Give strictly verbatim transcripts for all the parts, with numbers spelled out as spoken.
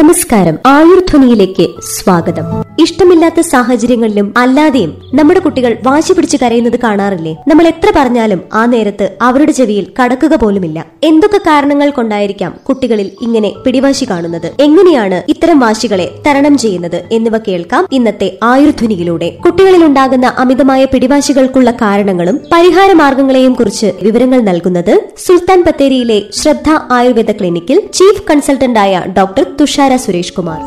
നമസ്കാരം, ആയുർധ്വനിയിലേക്ക് സ്വാഗതം. ഇഷ്ടമില്ലാത്ത സാഹചര്യങ്ങളിലും അല്ലാതെയും നമ്മുടെ കുട്ടികൾ വാശി പിടിച്ച് കരയുന്നത് കാണാറില്ലേ? നമ്മൾ എത്ര പറഞ്ഞാലും ആ നേരത്ത് അവരുടെ ചെവിയിൽ കടക്കുക പോലുമില്ല. എന്തൊക്കെ കാരണങ്ങൾ കൊണ്ടായിരിക്കാം കുട്ടികളിൽ ഇങ്ങനെ പിടിവാശി കാണുന്നത്? എങ്ങനെയാണ് ഇത്തരം വാശികളെ തരണം ചെയ്യുന്നത് എന്നിവ കേൾക്കാം ഇന്നത്തെ ആയുർധ്വനിയിലൂടെ. കുട്ടികളിൽ ഉണ്ടാകുന്ന അമിതമായ പിടിവാശികൾക്കുള്ള കാരണങ്ങളും പരിഹാര മാർഗങ്ങളെയും കുറിച്ച് വിവരങ്ങൾ നൽകുന്നത് സുൽത്താൻ ബത്തേരിയിലെ ശ്രദ്ധ ആയുർവേദ ക്ലിനിക്കിൽ ചീഫ് കൺസൾട്ടന്റായ ഡോക്ടർ തുഷാര സുരേഷ് കുമാർ.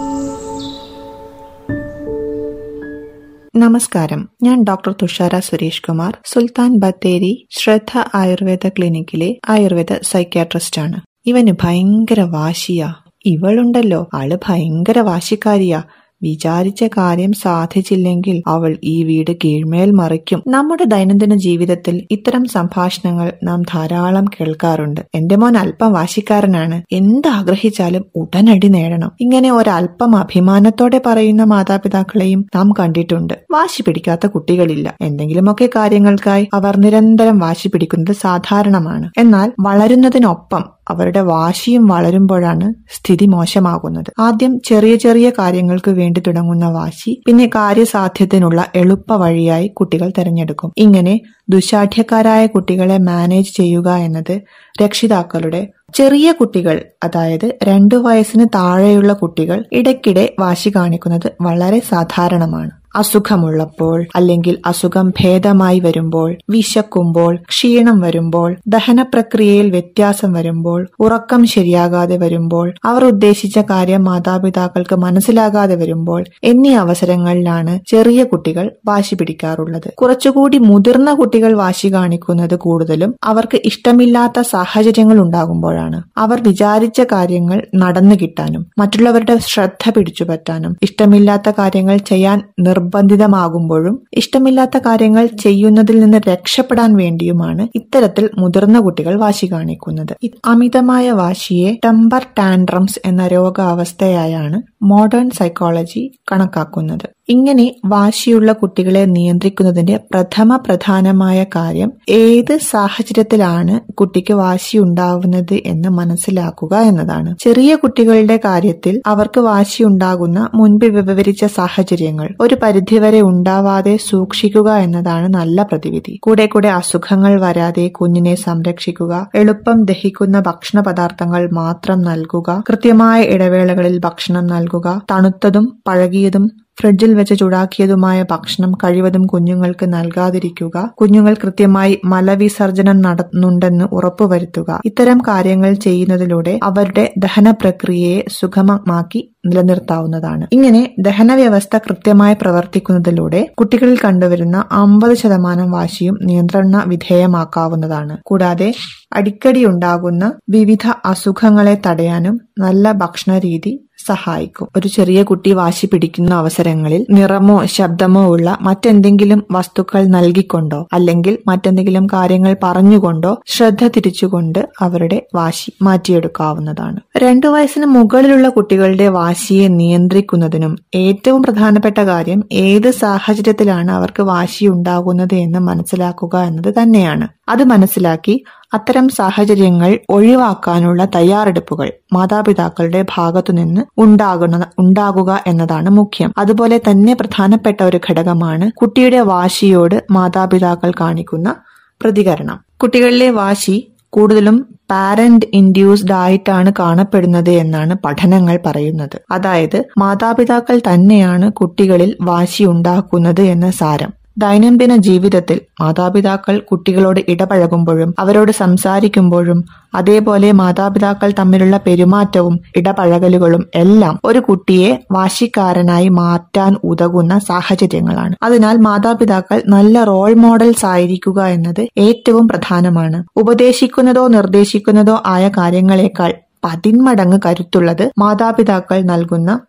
നമസ്കാരം, ഞാൻ ഡോക്ടർ തുഷാര സുരേഷ് കുമാർ, സുൽത്താൻ ബത്തേരി ശ്രദ്ധ ആയുർവേദ ക്ലിനിക്കിലെ ആയുർവേദ സൈക്യാട്രിസ്റ്റാണ്. ഇവന് ഭയങ്കര വാശിയാ, ഇവളുണ്ടല്ലോ ആള് ഭയങ്കര വാശിക്കാരിയാ, വിചാരിച്ച കാര്യം സാധിച്ചില്ലെങ്കിൽ അവൾ ഈ വീട് കീഴ്മേൽ മറിക്കും. നമ്മുടെ ദൈനംദിന ജീവിതത്തിൽ ഇത്തരം സംഭാഷണങ്ങൾ നാം ധാരാളം കേൾക്കാറുണ്ട്. എന്റെ മോൻ അല്പം വാശിക്കാരനാണ്, എന്താഗ്രഹിച്ചാലും ഉടനടി നേടണം, ഇങ്ങനെ ഒരല്പം അഭിമാനത്തോടെ പറയുന്ന മാതാപിതാക്കളെയും നാം കണ്ടിട്ടുണ്ട്. വാശി പിടിക്കാത്ത കുട്ടികളില്ല. എന്തെങ്കിലുമൊക്കെ കാര്യങ്ങൾക്കായി അവർ നിരന്തരം വാശി പിടിക്കുന്നത് സാധാരണമാണ്. എന്നാൽ വളരുന്നതിനൊപ്പം അവരുടെ വാശിയും വളരുമ്പോഴാണ് സ്ഥിതി മോശമാകുന്നത്. ആദ്യം ചെറിയ ചെറിയ കാര്യങ്ങൾക്ക് വേണ്ടി തുടങ്ങുന്ന വാശി പിന്നെ കാര്യസാധ്യത്തിനുള്ള എളുപ്പ വഴിയായി കുട്ടികൾ തിരഞ്ഞെടുക്കും. ഇങ്ങനെ ദുശാഠ്യക്കാരായ കുട്ടികളെ മാനേജ് ചെയ്യുക എന്നത് രക്ഷിതാക്കളുടെ ചെറിയ കുട്ടികൾ, അതായത് രണ്ടു വയസ്സിന് താഴെയുള്ള കുട്ടികൾ ഇടയ്ക്കിടെ വാശി കാണിക്കുന്നത് വളരെ സാധാരണമാണ്. അസുഖമുള്ളപ്പോൾ അല്ലെങ്കിൽ അസുഖം ഭേദമായി വരുമ്പോൾ, വിശക്കുമ്പോൾ, ക്ഷീണം വരുമ്പോൾ, ദഹനപ്രക്രിയയിൽ വ്യത്യാസം വരുമ്പോൾ, ഉറക്കം ശരിയാകാതെ വരുമ്പോൾ, അവർ ഉദ്ദേശിച്ച കാര്യം മാതാപിതാക്കൾക്ക് മനസ്സിലാകാതെ വരുമ്പോൾ എന്നീ അവസരങ്ങളിലാണ് ചെറിയ കുട്ടികൾ വാശി പിടിക്കാറുള്ളത്. കുറച്ചുകൂടി മുതിർന്ന കുട്ടികൾ വാശി കാണിക്കുന്നത് കൂടുതലും അവർക്ക് ഇഷ്ടമില്ലാത്ത സാഹചര്യങ്ങൾ ഉണ്ടാകുമ്പോഴാണ്. അവർ വിചാരിച്ച കാര്യങ്ങൾ നടന്നു കിട്ടാനും മറ്റുള്ളവരുടെ ശ്രദ്ധ പിടിച്ചുപറ്റാനും ഇഷ്ടമില്ലാത്ത കാര്യങ്ങൾ ചെയ്യാൻ നിർബന്ധിതമാകുമ്പോഴും ഇഷ്ടമില്ലാത്ത കാര്യങ്ങൾ ചെയ്യുന്നതിൽ നിന്ന് രക്ഷപ്പെടാൻ വേണ്ടിയുമാണ് ഇത്തരത്തിൽ മുതിർന്ന കുട്ടികൾ വാശി കാണിക്കുന്നത്. അമിതമായ വാശിയെ ടെമ്പർ ടാൻഡ്രംസ് എന്ന രോഗാവസ്ഥയായാണ് മോഡേൺ സൈക്കോളജി കണക്കാക്കുന്നത്. ഇങ്ങനെ വാശിയുള്ള കുട്ടികളെ നിയന്ത്രിക്കുന്നതിന്റെ പ്രഥമ പ്രധാനമായ കാര്യം ഏത് സാഹചര്യത്തിലാണ് കുട്ടിക്ക് വാശി ഉണ്ടാവുന്നത് എന്ന് മനസ്സിലാക്കുക എന്നതാണ്. ചെറിയ കുട്ടികളുടെ കാര്യത്തിൽ അവർക്ക് വാശി ഉണ്ടാകുന്ന മുൻപ് വിവരിച്ച സാഹചര്യങ്ങൾ ഒരു പരിധിവരെ ഉണ്ടാവാതെ സൂക്ഷിക്കുക എന്നതാണ് നല്ല പ്രതിവിധി. കൂടെ കൂടെ അസുഖങ്ങൾ വരാതെ കുഞ്ഞിനെ സംരക്ഷിക്കുക, എളുപ്പം ദഹിക്കുന്ന ഭക്ഷണ പദാർത്ഥങ്ങൾ മാത്രം നൽകുക, കൃത്യമായ ഇടവേളകളിൽ ഭക്ഷണം നൽകുക, തണുത്തതും പഴകിയതും ഫ്രിഡ്ജിൽ വെച്ച് ചൂടാക്കിയതുമായ ഭക്ഷണം കഴിവതും കുഞ്ഞുങ്ങൾക്ക് നൽകാതിരിക്കുക, കുഞ്ഞുങ്ങൾ കൃത്യമായി മലവിസർജനം നടത്തുന്നുണ്ടെന്ന് ഉറപ്പുവരുത്തുക. ഇത്തരം കാര്യങ്ങൾ ചെയ്യുന്നതിലൂടെ അവരുടെ ദഹന പ്രക്രിയയെ സുഗമമാക്കി നിലനിർത്താവുന്നതാണ്. ഇങ്ങനെ ദഹന വ്യവസ്ഥ കൃത്യമായി പ്രവർത്തിക്കുന്നതിലൂടെ കുട്ടികളിൽ കണ്ടുവരുന്ന അമ്പത് ശതമാനം വാശിയും നിയന്ത്രണ വിധേയമാക്കാവുന്നതാണ്. കൂടാതെ അടിക്കടി ഉണ്ടാകുന്ന വിവിധ അസുഖങ്ങളെ തടയാനും നല്ല ഭക്ഷണ രീതി സഹായിക്കും. ഒരു ചെറിയ കുട്ടി വാശി പിടിക്കുന്ന അവസരങ്ങളിൽ നിറമോ ശബ്ദമോ ഉള്ള മറ്റെന്തെങ്കിലും വസ്തുക്കൾ നൽകിക്കൊണ്ടോ അല്ലെങ്കിൽ മറ്റെന്തെങ്കിലും കാര്യങ്ങൾ പറഞ്ഞുകൊണ്ടോ ശ്രദ്ധ തിരിച്ചുകൊണ്ട് അവരുടെ വാശി മാറ്റിയെടുക്കാവുന്നതാണ്. രണ്ടു വയസ്സിന് മുകളിലുള്ള കുട്ടികളുടെ വാശിയെ നിയന്ത്രിക്കുന്നതിനും ഏറ്റവും പ്രധാനപ്പെട്ട കാര്യം ഏത് സാഹചര്യത്തിലാണ് അവർക്ക് വാശി ഉണ്ടാകുന്നത് എന്ന് മനസ്സിലാക്കുക എന്നത് തന്നെയാണ്. അത് മനസ്സിലാക്കി അത്തരം സാഹചര്യങ്ങൾ ഒഴിവാക്കാനുള്ള തയ്യാറെടുപ്പുകൾ മാതാപിതാക്കളുടെ ഭാഗത്തുനിന്ന് ഉണ്ടാകുന്ന ഉണ്ടാകുക എന്നതാണ് മുഖ്യം. അതുപോലെ തന്നെ പ്രധാനപ്പെട്ട ഒരു ഘടകമാണ് കുട്ടിയുടെ വാശിയോട് മാതാപിതാക്കൾ കാണിക്കുന്ന പ്രതികരണം. കുട്ടികളിലെ വാശി കൂടുതലും പാരന്റ്-ഇൻഡ്യൂസ്ഡ് ഡയറ്റ് ആണ് കാണപ്പെടുന്നത് എന്നാണ് പഠനങ്ങൾ പറയുന്നത്. അതായത് മാതാപിതാക്കൾ തന്നെയാണ് കുട്ടികളിൽ വാശി ഉണ്ടാക്കുന്നത് എന്ന സാരം. ദൈനംദിന ജീവിതത്തിൽ മാതാപിതാക്കൾ കുട്ടികളോട് ഇടപഴകുമ്പോഴും അവരോട് സംസാരിക്കുമ്പോഴും അതേപോലെ മാതാപിതാക്കൾ തമ്മിലുള്ള പെരുമാറ്റവും ഇടപഴകലുകളും എല്ലാം ഒരു കുട്ടിയെ വാശിക്കാരനായി മാറ്റാൻ ഉതകുന്ന സാഹചര്യങ്ങളാണ്. അതിനാൽ മാതാപിതാക്കൾ നല്ല റോൾ മോഡൽസ് ആയിരിക്കുക എന്നത് ഏറ്റവും പ്രധാനമാണ്. ഉപദേശിക്കുന്നതോ നിർദ്ദേശിക്കുന്നതോ ആയ കാര്യങ്ങളെക്കാൾ പതിന്മടങ്ങ് കരുത്തുള്ളത് മാതാപിതാക്കൾ നൽകുന്ന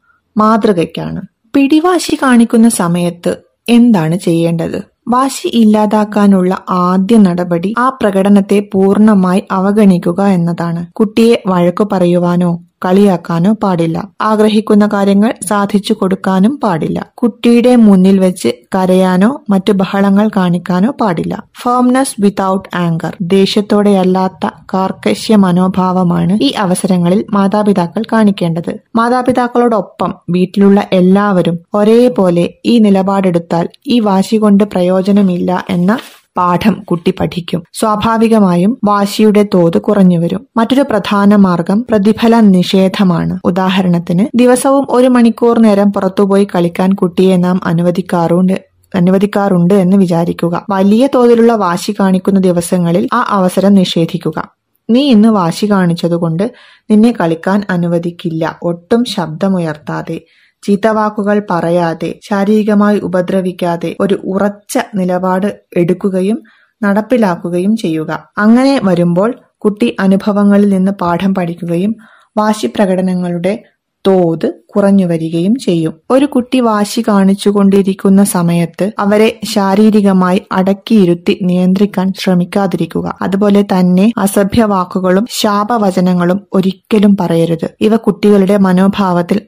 മാതൃകയ്ക്കാണ്. പിടിവാശി കാണിക്കുന്ന സമയത്ത് എന്താണ് ചെയ്യേണ്ടത്? വാശി ഇല്ലാതാക്കാനുള്ള ആദ്യ നടപടി ആ പ്രകടനത്തെ പൂർണ്ണമായി അവഗണിക്കുക എന്നതാണ്. കുട്ടിയെ വഴക്കു പറയുവാനോ കളിയാക്കാനോ പാടില്ല. ആഗ്രഹിക്കുന്ന കാര്യങ്ങൾ സാധിച്ചു കൊടുക്കാനും പാടില്ല. കുട്ടിയുടെ മുന്നിൽ വെച്ച് കരയാനോ മറ്റു ബഹളങ്ങൾ കാണിക്കാനോ പാടില്ല. ഫേംനെസ് വിതൗട്ട് ആങ്കർ, ദേഷ്യത്തോടെയല്ലാത്ത കാർക്കശ്യ മനോഭാവമാണ് ഈ അവസരങ്ങളിൽ മാതാപിതാക്കൾ കാണിക്കേണ്ടത്. മാതാപിതാക്കളോടൊപ്പം വീട്ടിലുള്ള എല്ലാവരും ഒരേപോലെ ഈ നിലപാടെടുത്താൽ ഈ വാശി കൊണ്ട് പ്രയോജനമില്ല എന്ന പാഠം കുട്ടി പഠിക്കും. സ്വാഭാവികമായും വാശിയുടെ തോത് കുറഞ്ഞുവരും. മറ്റൊരു പ്രധാന മാർഗം പ്രതിഫല നിഷേധമാണ്. ഉദാഹരണത്തിന്, ദിവസവും ഒരു മണിക്കൂർ നേരം പുറത്തുപോയി കളിക്കാൻ കുട്ടിയെ നാം അനുവദിക്കാറുണ്ട് അനുവദിക്കാറുണ്ട് എന്ന് വിചാരിക്കുക. വലിയ തോതിലുള്ള വാശി കാണിക്കുന്ന ദിവസങ്ങളിൽ ആ അവസരം നിഷേധിക്കുക. നീ ഇന്ന് വാശി കാണിച്ചതുകൊണ്ട് നിന്നെ കളിക്കാൻ അനുവദിക്കില്ല. ഒട്ടും ശബ്ദമുയർത്താതെ, ചീത്തവാക്കുകൾ പറയാതെ, ശാരീരികമായി ഉപദ്രവിക്കാതെ ഒരു ഉറച്ച നിലപാട് എടുക്കുകയും നടപ്പിലാക്കുകയും ചെയ്യുക. അങ്ങനെ വരുമ്പോൾ കുട്ടി അനുഭവങ്ങളിൽ നിന്ന് പാഠം പഠിക്കുകയും വാശി പ്രകടനങ്ങളുടെ തോത് കുറഞ്ഞു വരികയും ചെയ്യും. ഒരു കുട്ടി വാശി കാണിച്ചുകൊണ്ടിരിക്കുന്ന സമയത്ത് അവരെ ശാരീരികമായി അടക്കിയിരുത്തി നിയന്ത്രിക്കാൻ ശ്രമിക്കാതിരിക്കുക. അതുപോലെ തന്നെ അസഭ്യ വാക്കുകളും ശാപവചനങ്ങളും ഒരിക്കലും പറയരുത്. ഇവ കുട്ടികളുടെ മനോഭാവത്തിൽ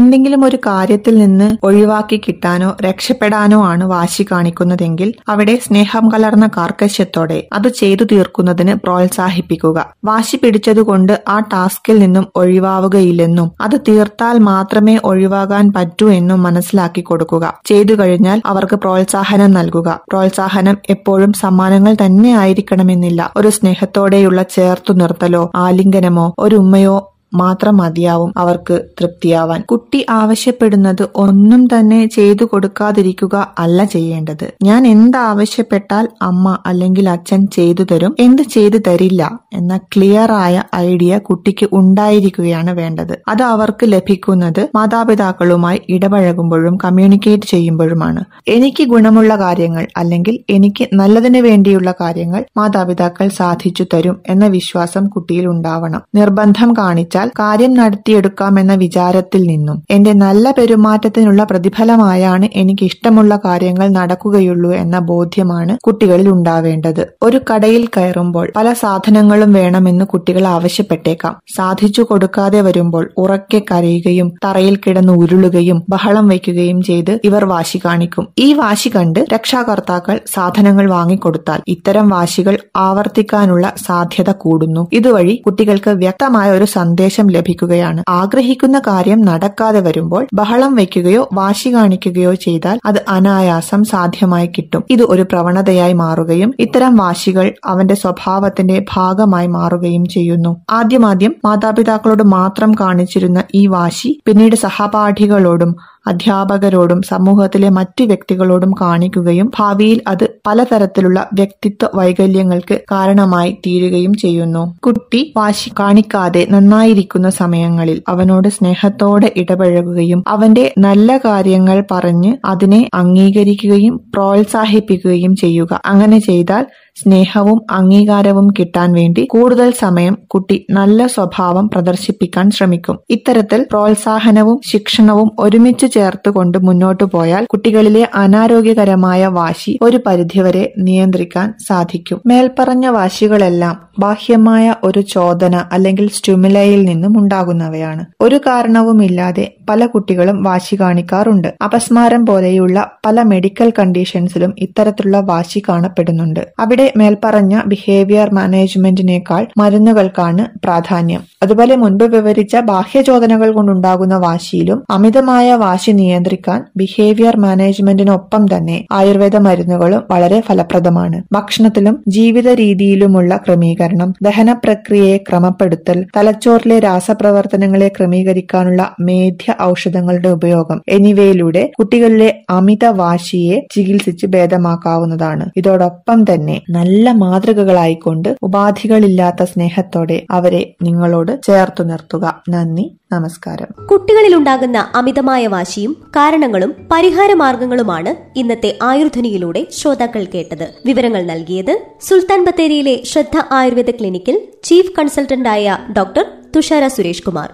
എന്തെങ്കിലും ഒരു കാര്യത്തിൽ നിന്ന് ഒഴിവാക്കി കിട്ടാനോ രക്ഷപ്പെടാനോ ആണ് വാശി കാണിക്കുന്നതെങ്കിൽ അവിടെ സ്നേഹം കലർന്ന കാർക്കശ്യത്തോടെ അത് ചെയ്തു തീർക്കുന്നതിന് പ്രോത്സാഹിപ്പിക്കുക. വാശി പിടിച്ചതുകൊണ്ട് ആ ടാസ്കിൽ നിന്നും ഒഴിവാവുകയില്ലെന്നും അത് തീർത്താൽ മാത്രമേ ഒഴിവാകാൻ പറ്റൂ എന്നും മനസ്സിലാക്കി കൊടുക്കുക. ചെയ്തു കഴിഞ്ഞാൽ അവർക്ക് പ്രോത്സാഹനം നൽകുക. പ്രോത്സാഹനം എപ്പോഴും സമ്മാനങ്ങൾ തന്നെ ആയിരിക്കണമെന്നില്ല. ഒരു സ്നേഹത്തോടെയുള്ള ചേർത്തു നിർത്തലോ ആലിംഗനമോ ഒരു ഉമ്മയോ മാത്രം മതിയാവും അവർക്ക് തൃപ്തിയാവാൻ. കുട്ടി ആവശ്യപ്പെടുന്നത് ഒന്നും തന്നെ ചെയ്തു കൊടുക്കാതിരിക്കുക അല്ല ചെയ്യേണ്ടത്. ഞാൻ എന്താവശ്യപ്പെട്ടാൽ അമ്മ അല്ലെങ്കിൽ അച്ഛൻ ചെയ്തു തരും, എന്ത് ചെയ്തു തരില്ല എന്ന ക്ലിയറായ ഐഡിയ കുട്ടിക്ക് ഉണ്ടായിരിക്കുകയാണ് വേണ്ടത്. അത് അവർക്ക് ലഭിക്കുന്നത് മാതാപിതാക്കളുമായി ഇടപഴകുമ്പോഴും കമ്മ്യൂണിക്കേറ്റ് ചെയ്യുമ്പോഴുമാണ്. എനിക്ക് ഗുണമുള്ള കാര്യങ്ങൾ അല്ലെങ്കിൽ എനിക്ക് നല്ലതിന് വേണ്ടിയുള്ള കാര്യങ്ങൾ മാതാപിതാക്കൾ സാധിച്ചു തരും എന്ന വിശ്വാസം കുട്ടിയിൽ ഉണ്ടാവണം. നിർബന്ധം കാണിച്ചാൽ കാര്യം നടത്തിയെടുക്കാമെന്ന വിചാരത്തിൽ നിന്നും എന്റെ നല്ല പെരുമാറ്റത്തിനുള്ള പ്രതിഫലമായാണ് എനിക്ക് ഇഷ്ടമുള്ള കാര്യങ്ങൾ നടക്കുകയുള്ളൂ എന്ന ബോധ്യമാണ് കുട്ടികളിൽ ഉണ്ടാവേണ്ടത്. ഒരു കടയിൽ കയറുമ്പോൾ പല സാധനങ്ങളും വേണമെന്ന് കുട്ടികൾ ആവശ്യപ്പെട്ടേക്കാം. സാധിച്ചു കൊടുക്കാതെ വരുമ്പോൾ ഉറക്കെ കരയുകയും തറയിൽ കിടന്ന് ഉരുളുകയും ബഹളം വയ്ക്കുകയും ചെയ്ത് ഇവർ വാശി കാണിക്കും. ഈ വാശി കണ്ട് രക്ഷാകർത്താക്കൾ സാധനങ്ങൾ വാങ്ങിക്കൊടുത്താൽ ഇത്തരം വാശികൾ ആവർത്തിക്കാനുള്ള സാധ്യത കൂടുന്നു. ഇതുവഴി കുട്ടികൾക്ക് വ്യക്തമായ ഒരു സന്ദേശം ലഭിക്കുകയാണ്. ആഗ്രഹിക്കുന്ന കാര്യം നടക്കാതെ വരുമ്പോൾ ബഹളം വയ്ക്കുകയോ വാശി കാണിക്കുകയോ ചെയ്താൽ അത് അനായാസം സാധ്യമായി കിട്ടും. ഇത് ഒരു പ്രവണതയായി മാറുകയും ഇത്തരം വാശികൾ അവന്റെ സ്വഭാവത്തിന്റെ ഭാഗമായി മാറുകയും ചെയ്യുന്നു. ആദ്യമാദ്യം മാതാപിതാക്കളോട് മാത്രം കാണിച്ചിരുന്ന ഈ വാശി പിന്നീട് സഹപാഠികളോടും അധ്യാപകരോടും സമൂഹത്തിലെ മറ്റു വ്യക്തികളോടും കാണിക്കുകയും ഭാവിയിൽ അത് പലതരത്തിലുള്ള വ്യക്തിത്വ വൈകല്യങ്ങൾക്ക് കാരണമായി തീരുകയും ചെയ്യുന്നു. കുട്ടി വാശി കാണിക്കാതെ നന്നായിരിക്കുന്ന സമയങ്ങളിൽ അവനോട് സ്നേഹത്തോടെ ഇടപഴകുകയും അവന്റെ നല്ല കാര്യങ്ങൾ പറഞ്ഞ് അതിനെ അംഗീകരിക്കുകയും പ്രോത്സാഹിപ്പിക്കുകയും ചെയ്യുക. അങ്ങനെ ചെയ്താൽ സ്നേഹവും അംഗീകാരവും കിട്ടാൻ വേണ്ടി കൂടുതൽ സമയം കുട്ടി നല്ല സ്വഭാവം പ്രദർശിപ്പിക്കാൻ ശ്രമിക്കും. ഇത്തരത്തിൽ പ്രോത്സാഹനവും ശിക്ഷണവും ഒരുമിച്ച് ചേർത്തുകൊണ്ട് മുന്നോട്ടു പോയാൽ കുട്ടികളിലെ അനാരോഗ്യകരമായ വാശി ഒരു പരിധിവരെ നിയന്ത്രിക്കാൻ സാധിക്കും. മേൽപ്പറഞ്ഞ വാശികളെല്ലാം ബാഹ്യമായ ഒരു ചോദന അല്ലെങ്കിൽ സ്റ്റിമുലയിൽ നിന്നും ഉണ്ടാകുന്നവയാണ്. ഒരു കാരണവുമില്ലാതെ പല കുട്ടികളും വാശി കാണിക്കാറുണ്ട്. അപസ്മാരം പോലെയുള്ള പല മെഡിക്കൽ കണ്ടീഷൻസിലും ഇത്തരത്തിലുള്ള വാശി കാണപ്പെടുന്നുണ്ട്. അവിടെ മേൽപ്പറഞ്ഞ ബിഹേവിയർ മാനേജ്മെന്റിനേക്കാൾ മരുന്നുകൾക്കാണ് പ്രാധാന്യം. അതുപോലെ മുൻപ് വിവരിച്ച ബാഹ്യചോദനകൾ കൊണ്ടുണ്ടാകുന്ന വാശിയിലും അമിതമായ വാശി നിയന്ത്രിക്കാൻ ബിഹേവിയർ മാനേജ്മെന്റിനൊപ്പം തന്നെ ആയുർവേദ മരുന്നുകളും വളരെ ഫലപ്രദമാണ്. ഭക്ഷണത്തിലും ജീവിത രീതിയിലുമുള്ള ക്രമീകരണം, ദഹന പ്രക്രിയയെ ക്രമപ്പെടുത്തൽ, തലച്ചോറിലെ രാസപ്രവർത്തനങ്ങളെ ക്രമീകരിക്കാനുള്ള മേധ്യ ഔഷധങ്ങളുടെ ഉപയോഗം എന്നിവയിലൂടെ കുട്ടികളിലെ അമിത വാശിയെ ചികിത്സിച്ച് ഭേദമാക്കാവുന്നതാണ്. ഇതോടൊപ്പം തന്നെ നല്ല മാതൃകകളായിക്കൊണ്ട് ഉപാധികളില്ലാത്ത സ്നേഹത്തോടെ അവരെ നിങ്ങളോട് ചേർത്തു നിർത്തുക. നന്ദി, നമസ്കാരം. കുട്ടികളിലുണ്ടാകുന്ന അമിതമായ വാശിയും കാരണങ്ങളും പരിഹാര മാർഗങ്ങളുമാണ് ഇന്നത്തെ ആയുർധ്വനിയിലൂടെ ശ്രോതാക്കൾ കേട്ടത്. വിവരങ്ങൾ നൽകിയത് സുൽത്താൻ ബത്തേരിയിലെ ശ്രദ്ധ ആയുർവേദ ക്ലിനിക്കിൽ ചീഫ് കൺസൾട്ടന്റായ ഡോക്ടർ തുഷാര സുരേഷ് കുമാർ.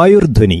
ആയുർധ്വനി